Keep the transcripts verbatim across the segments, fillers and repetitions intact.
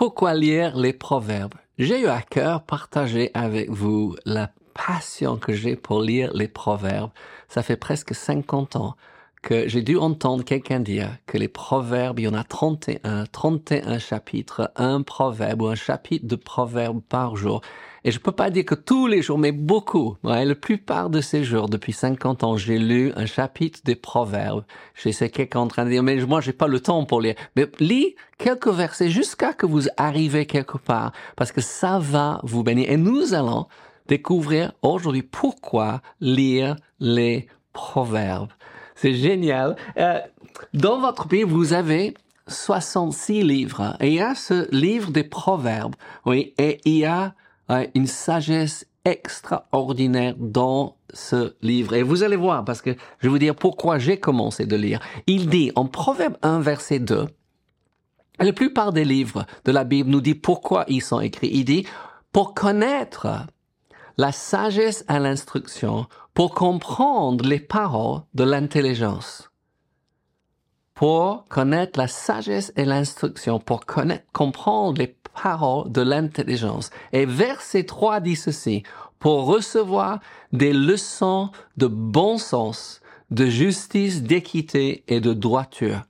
Pourquoi lire les proverbes? J'ai eu à cœur partager avec vous la passion que j'ai pour lire les proverbes. Ça fait presque cinquante ans que j'ai dû entendre quelqu'un dire que les proverbes, il y en a trente et un, trente et un chapitres, un proverbe ou un chapitre de proverbes par jour. Et je peux pas dire que tous les jours, mais beaucoup. Ouais, la plupart de ces jours, depuis cinquante ans, j'ai lu un chapitre des proverbes. Je sais quelqu'un en train de dire, mais moi, j'ai pas le temps pour lire. Mais lis quelques versets jusqu'à que vous arrivez quelque part, parce que ça va vous bénir. Et nous allons découvrir aujourd'hui pourquoi lire les proverbes. C'est génial. Euh, dans votre pays, vous avez soixante-six livres. Et il y a ce livre des proverbes. Oui, et il y a euh, une sagesse extraordinaire dans ce livre. Et vous allez voir, parce que je vais vous dire pourquoi j'ai commencé de lire. Il dit, en Proverbe un, verset deux, la plupart des livres de la Bible nous dit pourquoi ils sont écrits. Il dit, pour connaître la sagesse à l'instruction, pour comprendre les paroles de l'intelligence. Pour connaître la sagesse et l'instruction, pour connaître, comprendre les paroles de l'intelligence. Et verset trois dit ceci, pour recevoir des leçons de bon sens, de justice, d'équité et de droiture.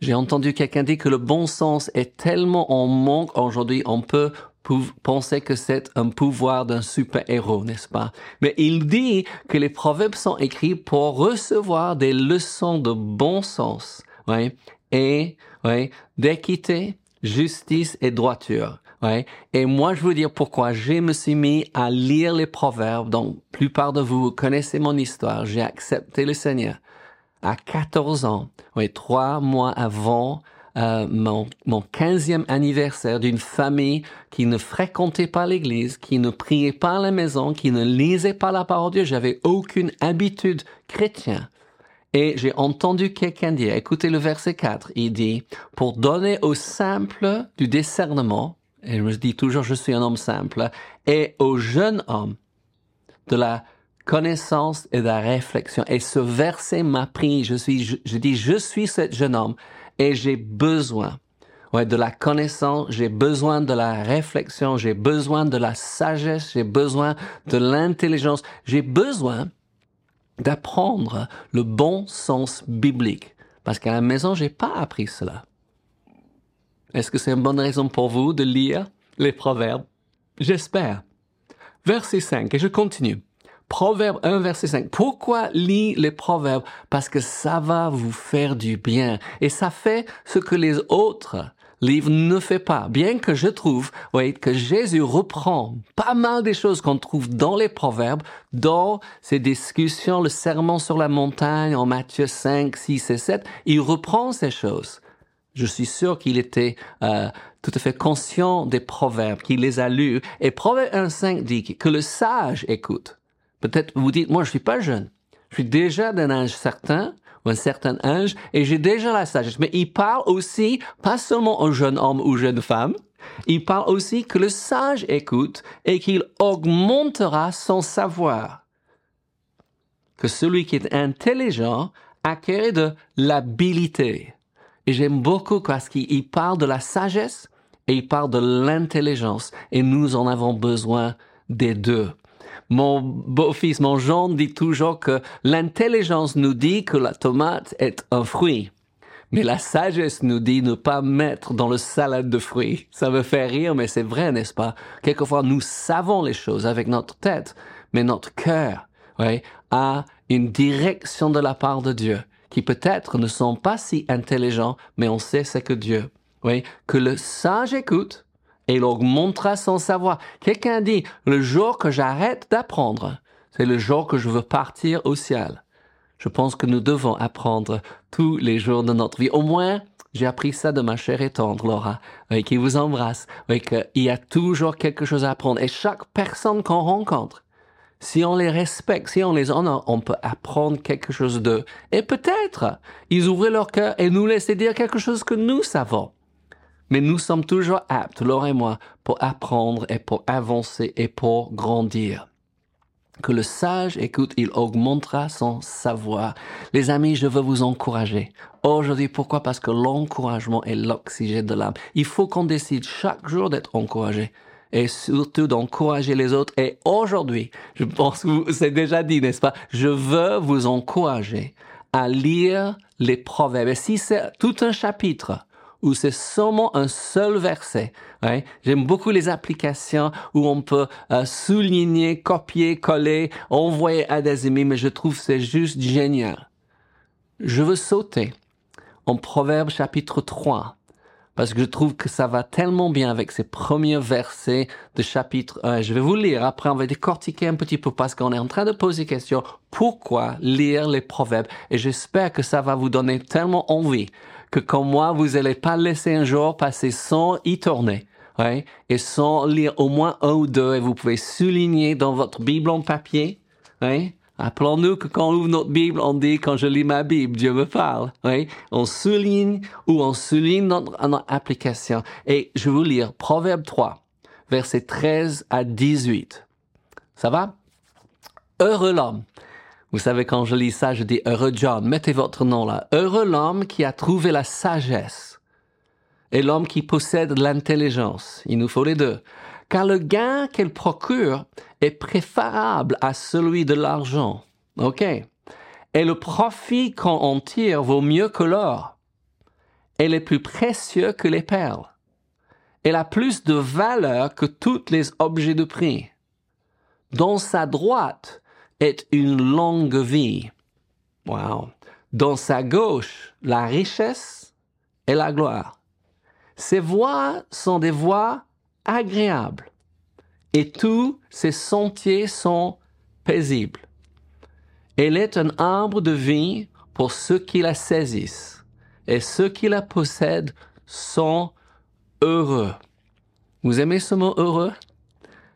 J'ai entendu quelqu'un dire que le bon sens est tellement en manque aujourd'hui, on peut penser que c'est un pouvoir d'un super-héros, n'est-ce pas? Mais il dit que les proverbes sont écrits pour recevoir des leçons de bon sens, oui, et oui, d'équité, justice et droiture. Oui. Et moi, je veux dire pourquoi je me suis mis à lire les proverbes. Donc, la plupart de vous connaissez mon histoire. J'ai accepté le Seigneur à quatorze ans, oui, trois mois avant Euh, mon, mon quinzième anniversaire, d'une famille qui ne fréquentait pas l'église, qui ne priait pas à la maison, qui ne lisait pas la parole de Dieu. J'avais aucune habitude chrétienne. Et j'ai entendu quelqu'un dire, écoutez le verset quatre, il dit, pour donner aux simples du discernement, et je me dis toujours, je suis un homme simple, et aux jeunes hommes de la connaissance et de la réflexion. Et ce verset m'a pris, je suis, je, je dis, je suis ce jeune homme. Et j'ai besoin ouais, de la connaissance, j'ai besoin de la réflexion, j'ai besoin de la sagesse, j'ai besoin de l'intelligence. J'ai besoin d'apprendre le bon sens biblique. Parce qu'à la maison, j'ai pas appris cela. Est-ce que c'est une bonne raison pour vous de lire les proverbes? J'espère. Verset cinq, et je continue. Proverbe un, verset cinq. Pourquoi lire les proverbes? Parce que ça va vous faire du bien. Et ça fait ce que les autres livres ne font pas. Bien que je trouve, oui, que Jésus reprend pas mal des choses qu'on trouve dans les proverbes, dans ses discussions, le sermon sur la montagne, en Matthieu cinq, six et sept. Il reprend ces choses. Je suis sûr qu'il était euh, tout à fait conscient des proverbes, qu'il les a lus. Et Proverbe un, cinq dit que le sage écoute. Peut-être vous dites, moi, je suis pas jeune. Je suis déjà d'un âge certain, ou un certain âge, et j'ai déjà la sagesse. Mais il parle aussi, pas seulement aux jeunes hommes ou jeunes femmes, il parle aussi que le sage écoute et qu'il augmentera son savoir. Que celui qui est intelligent acquiert de l'habilité. Et j'aime beaucoup parce qu'il parle de la sagesse et il parle de l'intelligence. Et nous en avons besoin des deux. Mon beau-fils, mon Jean, dit toujours que l'intelligence nous dit que la tomate est un fruit. Mais la sagesse nous dit ne pas mettre dans le salade de fruits. Ça me fait rire, mais c'est vrai, n'est-ce pas? Quelquefois, nous savons les choses avec notre tête, mais notre cœur, oui, a une direction de la part de Dieu, qui peut-être ne sont pas si intelligents, mais on sait ce que Dieu, oui, que le sage écoute, et il augmentera son savoir. Quelqu'un dit, le jour que j'arrête d'apprendre, c'est le jour que je veux partir au ciel. Je pense que nous devons apprendre tous les jours de notre vie. Au moins, j'ai appris ça de ma chère et tendre, Laura, oui, qui vous embrasse, oui, qu'il y a toujours quelque chose à apprendre. Et chaque personne qu'on rencontre, si on les respecte, si on les honore, on peut apprendre quelque chose d'eux. Et peut-être, ils ouvrent leur cœur et nous laissent dire quelque chose que nous savons. Mais nous sommes toujours aptes, Laura et moi, pour apprendre et pour avancer et pour grandir. que le sage écoute, il augmentera son savoir. Les amis, je veux vous encourager. Aujourd'hui, pourquoi? Parce que l'encouragement est l'oxygène de l'âme. Il faut qu'on décide chaque jour d'être encouragé. Et surtout d'encourager les autres. Et aujourd'hui, je pense que c'est déjà dit, n'est-ce pas? Je veux vous encourager à lire les proverbes. Et si c'est tout un chapitre, où c'est seulement un seul verset. Ouais. J'aime beaucoup les applications où on peut euh, souligner, copier, coller, envoyer à des amis, mais je trouve que c'est juste génial. Je veux sauter en Proverbes chapitre trois, parce que je trouve que ça va tellement bien avec ces premiers versets de chapitre un. Je vais vous lire, après on va décortiquer un petit peu, parce qu'on est en train de poser question, pourquoi lire les Proverbes? Et j'espère que ça va vous donner tellement envie que comme moi, vous n'allez pas laisser un jour passer sans y tourner, ouais, et sans lire au moins un ou deux, et vous pouvez souligner dans votre Bible en papier, ouais. Rappelons-nous que quand on ouvre notre Bible, on dit, quand je lis ma Bible, Dieu me parle, ouais. On souligne ou on souligne notre, notre application. Et je vais vous lire Proverbe trois, versets treize à dix-huit. Ça va? Heureux l'homme. Vous savez, quand je lis ça, je dis « Heureux John », mettez votre nom là. « Heureux l'homme qui a trouvé la sagesse et l'homme qui possède l'intelligence. » Il nous faut les deux. « Car le gain qu'elle procure est préférable à celui de l'argent. » Ok. « Et le profit qu'on en tire vaut mieux que l'or. Elle est plus précieuse que les perles. Elle a plus de valeur que tous les objets de prix. Dans sa droite, est une longue vie. Wow. Dans sa gauche, la richesse et la gloire. Ses voies sont des voies agréables et tous ses sentiers sont paisibles. Elle est un arbre de vie pour ceux qui la saisissent et ceux qui la possèdent sont heureux. Vous aimez ce mot heureux?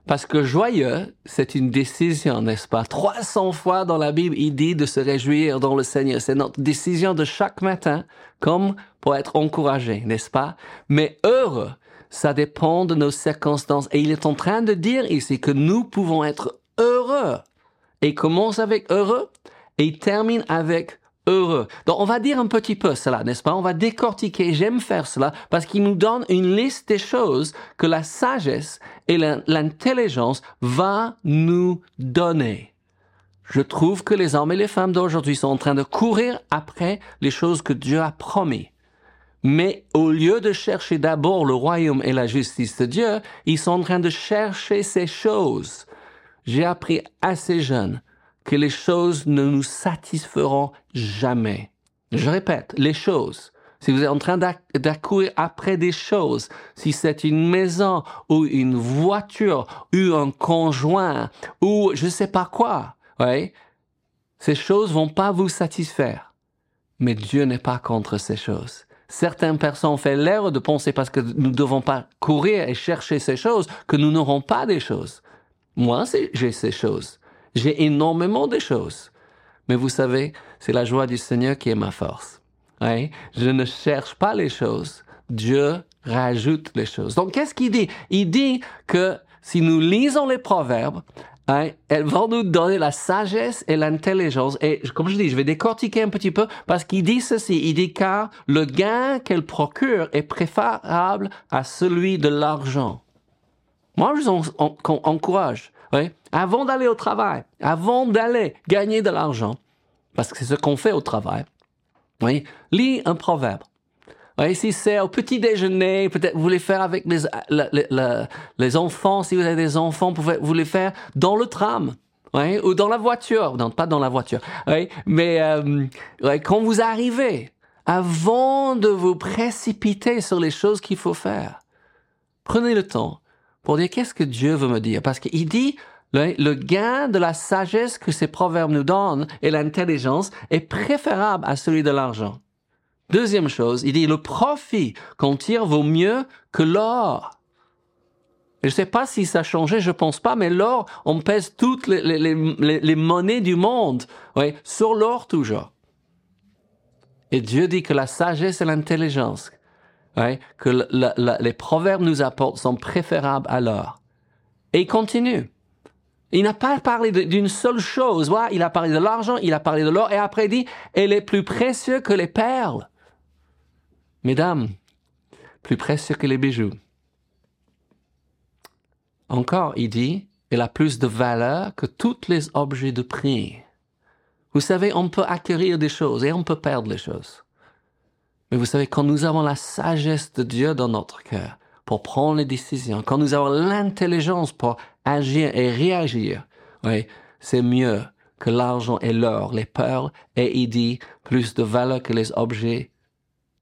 Parce que joyeux, c'est une décision, n'est-ce pas? trois cents fois dans la Bible, il dit de se réjouir dans le Seigneur. C'est notre décision de chaque matin, comme pour être encouragé, n'est-ce pas? Mais heureux, ça dépend de nos circonstances. Et il est en train de dire ici que nous pouvons être heureux. Et il commence avec heureux et il termine avec heureux. Donc, on va dire un petit peu cela, n'est-ce pas? On va décortiquer. J'aime faire cela parce qu'il nous donne une liste des choses que la sagesse et l'intelligence va nous donner. Je trouve que les hommes et les femmes d'aujourd'hui sont en train de courir après les choses que Dieu a promis. Mais au lieu de chercher d'abord le royaume et la justice de Dieu, ils sont en train de chercher ces choses. J'ai appris assez jeune que les choses ne nous satisferont jamais. Je répète, les choses. Si vous êtes en train d'accourir après des choses, si c'est une maison ou une voiture ou un conjoint ou je sais pas quoi, ouais, ces choses vont pas vous satisfaire. Mais Dieu n'est pas contre ces choses. Certaines personnes font l'erreur de penser parce que nous ne devons pas courir et chercher ces choses que nous n'aurons pas des choses. Moi, j'ai ces choses. J'ai énormément de choses. Mais vous savez, c'est la joie du Seigneur qui est ma force. Ouais? Je ne cherche pas les choses. Dieu rajoute les choses. Donc, qu'est-ce qu'il dit? Il dit que si nous lisons les proverbes, ouais, elles vont nous donner la sagesse et l'intelligence. Et comme je dis, je vais décortiquer un petit peu parce qu'il dit ceci. Il dit car le gain qu'elle procure est préférable à celui de l'argent. Moi, je vous en, en, encourage. Oui. Avant d'aller au travail, avant d'aller gagner de l'argent, parce que c'est ce qu'on fait au travail, oui, lis un proverbe. Oui, si c'est au petit déjeuner, peut-être vous voulez faire avec les, le, le, le, les enfants, si vous avez des enfants, vous voulez faire dans le tram, oui, ou dans la voiture, non, pas dans la voiture, oui, mais euh, oui, quand vous arrivez, avant de vous précipiter sur les choses qu'il faut faire, prenez le temps pour dire qu'est-ce que Dieu veut me dire. Parce qu'il dit, le, le gain de la sagesse que ces proverbes nous donnent et l'intelligence est préférable à celui de l'argent. Deuxième chose, il dit, le profit qu'on tire vaut mieux que l'or. Je ne sais pas si ça a changé, je ne pense pas, mais l'or, on pèse toutes les, les, les, les monnaies du monde, oui, sur l'or toujours. Et Dieu dit que la sagesse et l'intelligence, ouais, que le, le, le, les proverbes nous apportent sont préférables à l'or. Et il continue. Il n'a pas parlé d'une seule chose. Ouais, il a parlé de l'argent, il a parlé de l'or, et après il dit, elle est plus précieuse que les perles. Mesdames, plus précieux que les bijoux. Encore, il dit, elle a plus de valeur que tous les objets de prix. Vous savez, on peut acquérir des choses et on peut perdre les choses. Mais vous savez, quand nous avons la sagesse de Dieu dans notre cœur pour prendre les décisions, quand nous avons l'intelligence pour agir et réagir, oui, c'est mieux que l'argent et l'or, les perles, et il dit plus de valeur que les objets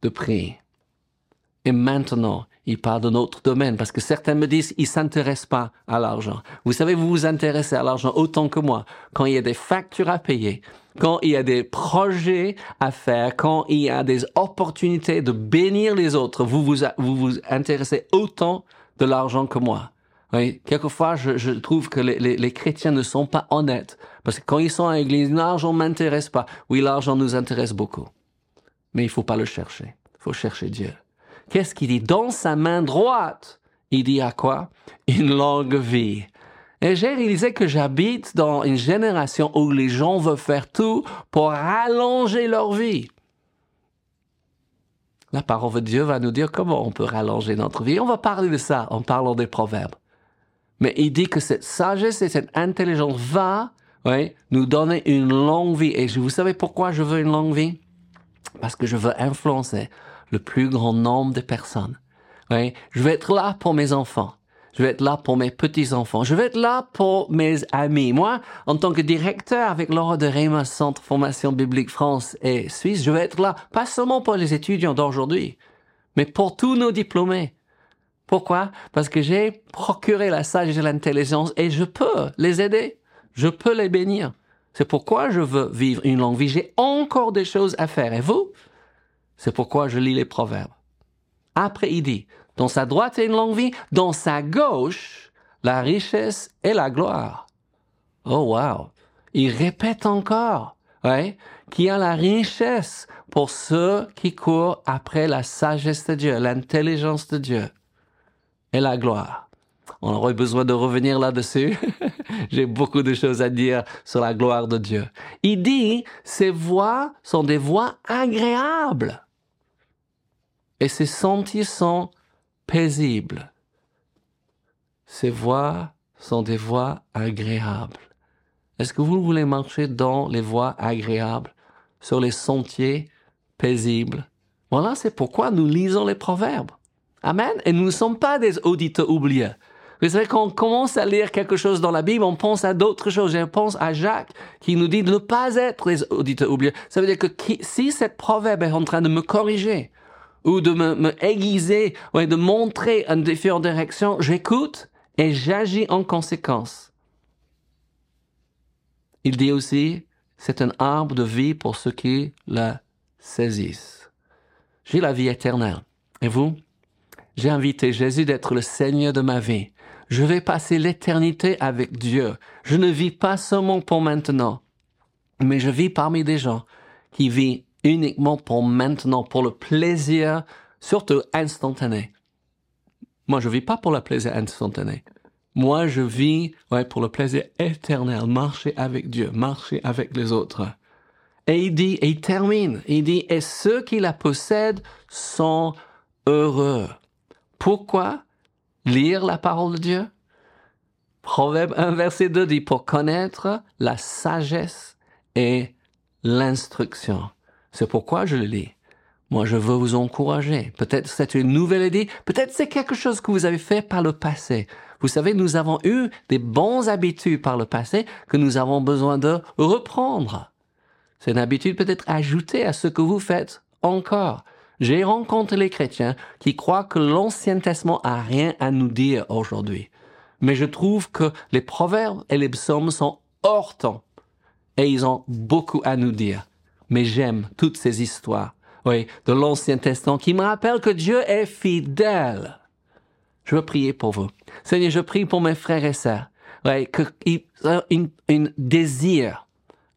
de prix. Et maintenant, il parle de notre domaine, parce que certains me disent, ils ne s'intéressent pas à l'argent. Vous savez, vous vous intéressez à l'argent autant que moi. Quand il y a des factures à payer, quand il y a des projets à faire, quand il y a des opportunités de bénir les autres, vous vous, vous, vous intéressez autant de l'argent que moi. Oui, quelquefois, je, je trouve que les, les, les chrétiens ne sont pas honnêtes, parce que quand ils sont à l'église, l'argent ne m'intéresse pas. Oui, l'argent nous intéresse beaucoup, mais il ne faut pas le chercher. Il faut chercher Dieu. Qu'est-ce qu'il dit? Dans sa main droite, il dit à quoi? Une longue vie. Et j'ai réalisé que j'habite dans une génération où les gens veulent faire tout pour rallonger leur vie. La parole de Dieu va nous dire comment on peut rallonger notre vie. On va parler de ça en parlant des proverbes. Mais il dit que cette sagesse et cette intelligence va, oui, nous donner une longue vie. Et vous savez pourquoi je veux une longue vie? Parce que je veux influencer le plus grand nombre de personnes. Oui, je vais être là pour mes enfants. Je vais être là pour mes petits-enfants. Je vais être là pour mes amis. Moi, en tant que directeur avec Laura de Rhema Centre Formation Biblique France et Suisse, je vais être là, pas seulement pour les étudiants d'aujourd'hui, mais pour tous nos diplômés. Pourquoi? Parce que j'ai procuré la sagesse et l'intelligence et je peux les aider. Je peux les bénir. C'est pourquoi je veux vivre une longue vie. J'ai encore des choses à faire. Et vous? C'est pourquoi je lis les proverbes. Après, il dit, dans sa droite est une longue vie, dans sa gauche, la richesse et la gloire. Oh, wow! Il répète encore, ouais, qu'il y a la richesse pour ceux qui courent après la sagesse de Dieu, l'intelligence de Dieu et la gloire. On aurait besoin de revenir là-dessus. J'ai beaucoup de choses à dire sur la gloire de Dieu. Il dit, ses voies sont des voies agréables. Et ses sentiers sont paisibles. Ses voies sont des voies agréables. Est-ce que vous voulez marcher dans les voies agréables, sur les sentiers paisibles? Voilà, c'est pourquoi nous lisons les proverbes. Amen. Et nous ne sommes pas des auditeurs oubliés. Vous savez, quand on commence à lire quelque chose dans la Bible, on pense à d'autres choses. Et on pense à Jacques qui nous dit de ne pas être les auditeurs oubliés. Ça veut dire que qui, si cette proverbe est en train de me corriger ou de me, me aiguiser, ouais, de montrer une différente direction, j'écoute et j'agis en conséquence. Il dit aussi, c'est un arbre de vie pour ceux qui la saisissent. J'ai la vie éternelle. Et vous? J'ai invité Jésus d'être le Seigneur de ma vie. Je vais passer l'éternité avec Dieu. Je ne vis pas seulement pour maintenant, mais je vis parmi des gens qui vivent uniquement pour maintenant, pour le plaisir, surtout instantané. Moi, je ne vis pas pour le plaisir instantané. Moi, je vis ouais, pour le plaisir éternel, marcher avec Dieu, marcher avec les autres. Et il dit, et il termine, il dit, « Et ceux qui la possèdent sont heureux. » Pourquoi lire la parole de Dieu? Proverbe un, verset deux dit, pour connaître la sagesse et l'instruction. C'est pourquoi je le lis. Moi, je veux vous encourager. Peut-être c'est une nouvelle idée. Peut-être c'est quelque chose que vous avez fait par le passé. Vous savez, nous avons eu des bonnes habitudes par le passé que nous avons besoin de reprendre. C'est une habitude peut-être ajoutée à ce que vous faites encore. J'ai rencontré les chrétiens qui croient que l'Ancien Testament a rien à nous dire aujourd'hui. Mais je trouve que les proverbes et les psaumes sont hors temps. Et ils ont beaucoup à nous dire. Mais j'aime toutes ces histoires, oui, de l'Ancien Testament qui me rappellent que Dieu est fidèle. Je veux prier pour vous. Seigneur, je prie pour mes frères et sœurs. Oui, qu'ils ont un désir,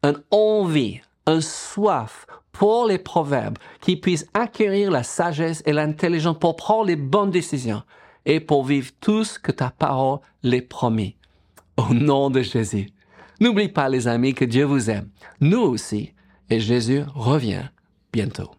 une envie, un soif pour les proverbes, qui puissent acquérir la sagesse et l'intelligence pour prendre les bonnes décisions et pour vivre tout ce que ta parole les promet. au nom de Jésus. N'oublie pas, les amis, que Dieu vous aime. Nous aussi. Et Jésus revient bientôt.